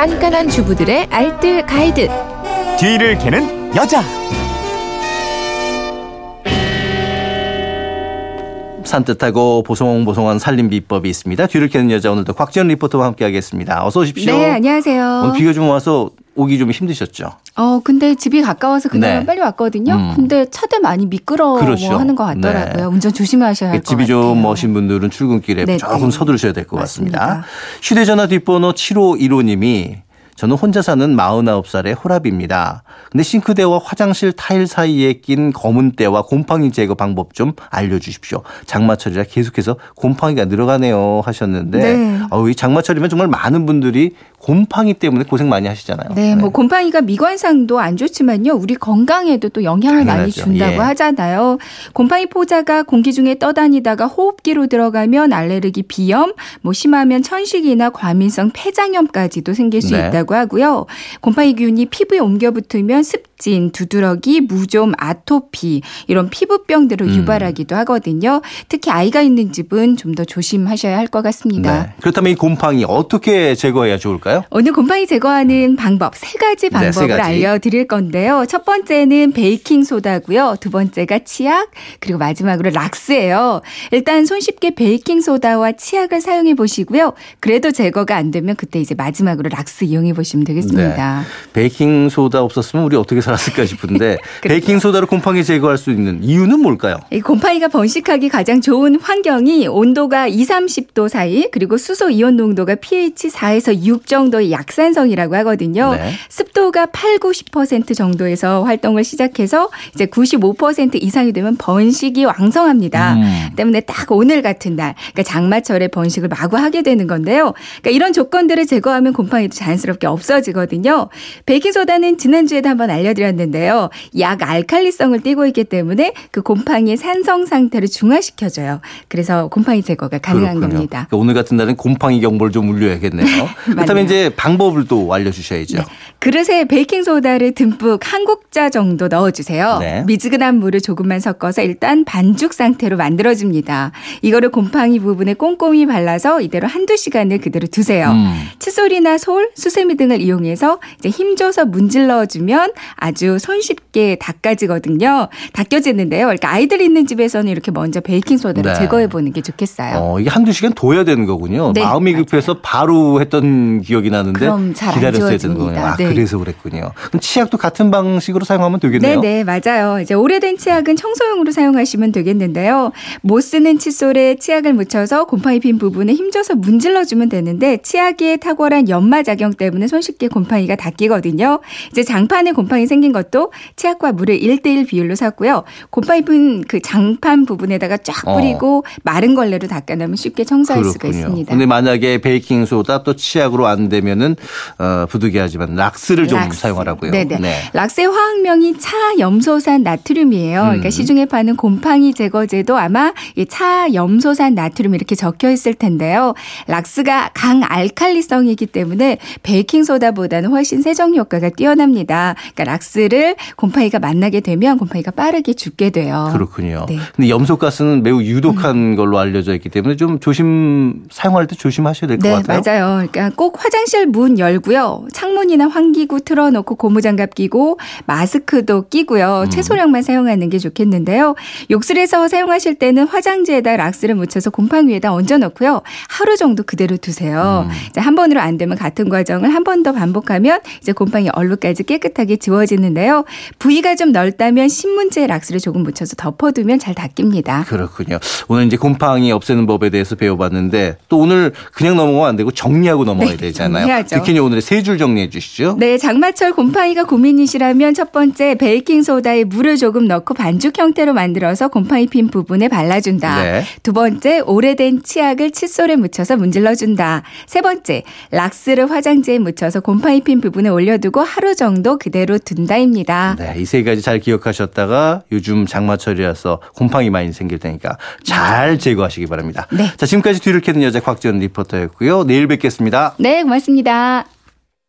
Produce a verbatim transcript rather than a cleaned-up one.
깐깐한 주부들의 알뜰 가이드. 뒤를 캐는 여자. 산뜻하고 보송보송한 살림 비법이 있습니다. 뒤를 캐는 여자, 오늘도 곽지원 리포터와 함께하겠습니다. 어서 오십시오. 네, 안녕하세요. 오늘 비가 좀 와서 오기 좀 힘드셨죠? 어, 근데 집이 가까워서 그냥 네. 빨리 왔거든요. 음. 근데 차대 많이 미끄러워하는 그렇죠. 것 같더라고요. 네. 운전 조심하셔야 할 것 같아요. 집이 좀 머신 분들은 출근길에 네네. 조금 서두르셔야 될 것 같습니다. 휴대전화 뒷번호 칠오일오님이 저는 혼자 사는 마흔아홉 살의 호랍입니다. 근데 싱크대와 화장실 타일 사이에 낀 검은때와 곰팡이 제거 방법 좀 알려주십시오. 장마철이라 계속해서 곰팡이가 늘어가네요 하셨는데 네. 어, 이 장마철이면 정말 많은 분들이 곰팡이 때문에 고생 많이 하시잖아요. 네, 네. 뭐 곰팡이가 미관상도 안 좋지만요. 우리 건강에도 또 영향을 당연하죠. 많이 준다고 예. 하잖아요. 곰팡이 포자가 공기 중에 떠다니다가 호흡기로 들어가면 알레르기 비염, 뭐 심하면 천식이나 과민성 폐장염까지도 생길 수 네. 있다고 하고요. 곰팡이 기운이 피부에 옮겨 붙으면 습진, 두드러기, 무좀, 아토피 이런 피부병들을 음. 유발하기도 하거든요. 특히 아이가 있는 집은 좀 더 조심하셔야 할 것 같습니다. 네. 그렇다면 이 곰팡이 어떻게 제거해야 좋을까요? 오늘 곰팡이 제거하는 방법 세 가지 방법을 네, 세 가지. 알려드릴 건데요. 첫 번째는 베이킹소다고요. 두 번째가 치약, 그리고 마지막으로 락스예요. 일단 손쉽게 베이킹소다와 치약을 사용해 보시고요. 그래도 제거가 안 되면 그때 이제 마지막으로 락스 이용해 보시고요. 보시면 되겠습니다. 네. 베이킹소다 없었으면 우리 어떻게 살았을까 싶은데 베이킹소다로 곰팡이 제거할 수 있는 이유는 뭘까요? 이 곰팡이가 번식하기 가장 좋은 환경이 온도가 이삼십 도 사이, 그리고 수소이온 농도가 피에이치 사에서 육 정도의 약산성이라고 하거든요. 네. 습도가 팔, 구십 퍼센트 정도에서 활동을 시작해서 이제 구십오 퍼센트 이상이 되면 번식이 왕성합니다. 음. 때문에 딱 오늘 같은 날, 그러니까 장마철에 번식을 마구 하게 되는 건데요. 그러니까 이런 조건들을 제거하면 곰팡이도 자연스럽게 없어지거든요. 베이킹소다는 지난주에도 한번 알려드렸는데요. 약 알칼리성을 띠고 있기 때문에 그 곰팡이의 산성 상태를 중화시켜줘요. 그래서 곰팡이 제거가 가능한 그렇군요. 겁니다. 그러니까 오늘 같은 날은 곰팡이 경보를 좀 울려야겠네요. 그렇다면 이제 방법을 또 알려주셔야죠. 네. 그릇에 베이킹소다를 듬뿍 한 국자 정도 넣어주세요. 네. 미지근한 물을 조금만 섞어서 일단 반죽 상태로 만들어줍니다. 이거를 곰팡이 부분에 꼼꼼히 발라서 이대로 한두 시간을 그대로 두세요. 음. 칫솔이나 솔, 수세미 등을 이용해서 이제 힘줘서 문질러주면 아주 손쉽게 닦아지거든요. 닦여지는데요. 그러니까 아이들 있는 집에서는 이렇게 먼저 베이킹소다를 네. 제거해보는 게 좋겠어요. 어, 이게 한두 시간 둬야 되는 거군요. 네, 마음이 맞아요. 급해서 바로 했던 기억이 나는데 기다렸어야 되는 거군요. 아, 네. 그래서 그랬군요. 그럼 치약도 같은 방식으로 사용하면 되겠네요. 네, 네, 맞아요. 이제 오래된 치약은 청소용으로 사용하시면 되겠는데요. 못 쓰는 칫솔에 치약을 묻혀서 곰팡이 핀 부분에 힘줘서 문질러주면 되는데 치약의 탁월한 연마작용 때문에 손쉽게 곰팡이가 닦이거든요. 이제 장판에 곰팡이 생긴 것도 치약과 물을 일 대 일 비율로 샀고요. 곰팡이 분 그 장판 부분에다가 쫙 뿌리고 어. 마른 걸레로 닦아내면 쉽게 청소할 그렇군요. 수가 있습니다. 그런데 만약에 베이킹소다 또 치약으로 안 되면은 어, 부득이하지만 락스를 좀 락스. 사용하라고요. 네네. 네. 락스의 화학명이 차염소산 나트륨이에요. 음. 그러니까 시중에 파는 곰팡이 제거제도 아마 이 차염소산 나트륨 이렇게 적혀 있을 텐데요. 락스가 강 알칼리성이기 때문에 베이킹 베이킹소다보다는 훨씬 세정 효과가 뛰어납니다. 그러니까 락스를 곰팡이가 만나게 되면 곰팡이가 빠르게 죽게 돼요. 그렇군요. 네. 근데 염소가스는 매우 유독한 음. 걸로 알려져 있기 때문에 좀 조심 사용할 때 조심하셔야 될 것 네, 같아요. 네, 맞아요. 그러니까 꼭 화장실 문 열고요. 창문이나 환기구 틀어놓고 고무장갑 끼고 마스크도 끼고요. 음. 최소량만 사용하는 게 좋겠는데요. 욕실에서 사용하실 때는 화장지에다 락스를 묻혀서 곰팡이 위에다 얹어놓고요. 하루 정도 그대로 두세요. 음. 이제 한 번으로 안 되면 같은 과정을 한 한 번 더 반복하면 이제 곰팡이 얼룩까지 깨끗하게 지워지는데요. 부위가 좀 넓다면 신문지에 락스를 조금 묻혀서 덮어두면 잘 닦입니다. 그렇군요. 오늘 이제 곰팡이 없애는 법에 대해서 배워봤는데 또 오늘 그냥 넘어가면 안 되고 정리하고 넘어가야 네, 되잖아요. 정리하죠. 디키님 오늘의 세 줄 정리해 주시죠. 네. 장마철 곰팡이가 고민이시라면 첫 번째 베이킹소다에 물을 조금 넣고 반죽 형태로 만들어서 곰팡이 핀 부분에 발라준다. 네. 두 번째 오래된 치약을 칫솔에 묻혀서 문질러준다. 세 번째 락스를 화장지에 묻혀서 묻혀서 곰팡이 핀 부분에 올려두고 하루 정도 그대로 둔다입니다. 네, 이 세 가지 잘 기억하셨다가 요즘 장마철이라서 곰팡이 많이 생길 테니까 잘 제거하시기 바랍니다. 네. 자, 지금까지 뒤를 캐는 여자 곽지원 리포터였고요. 내일 뵙겠습니다. 네, 고맙습니다.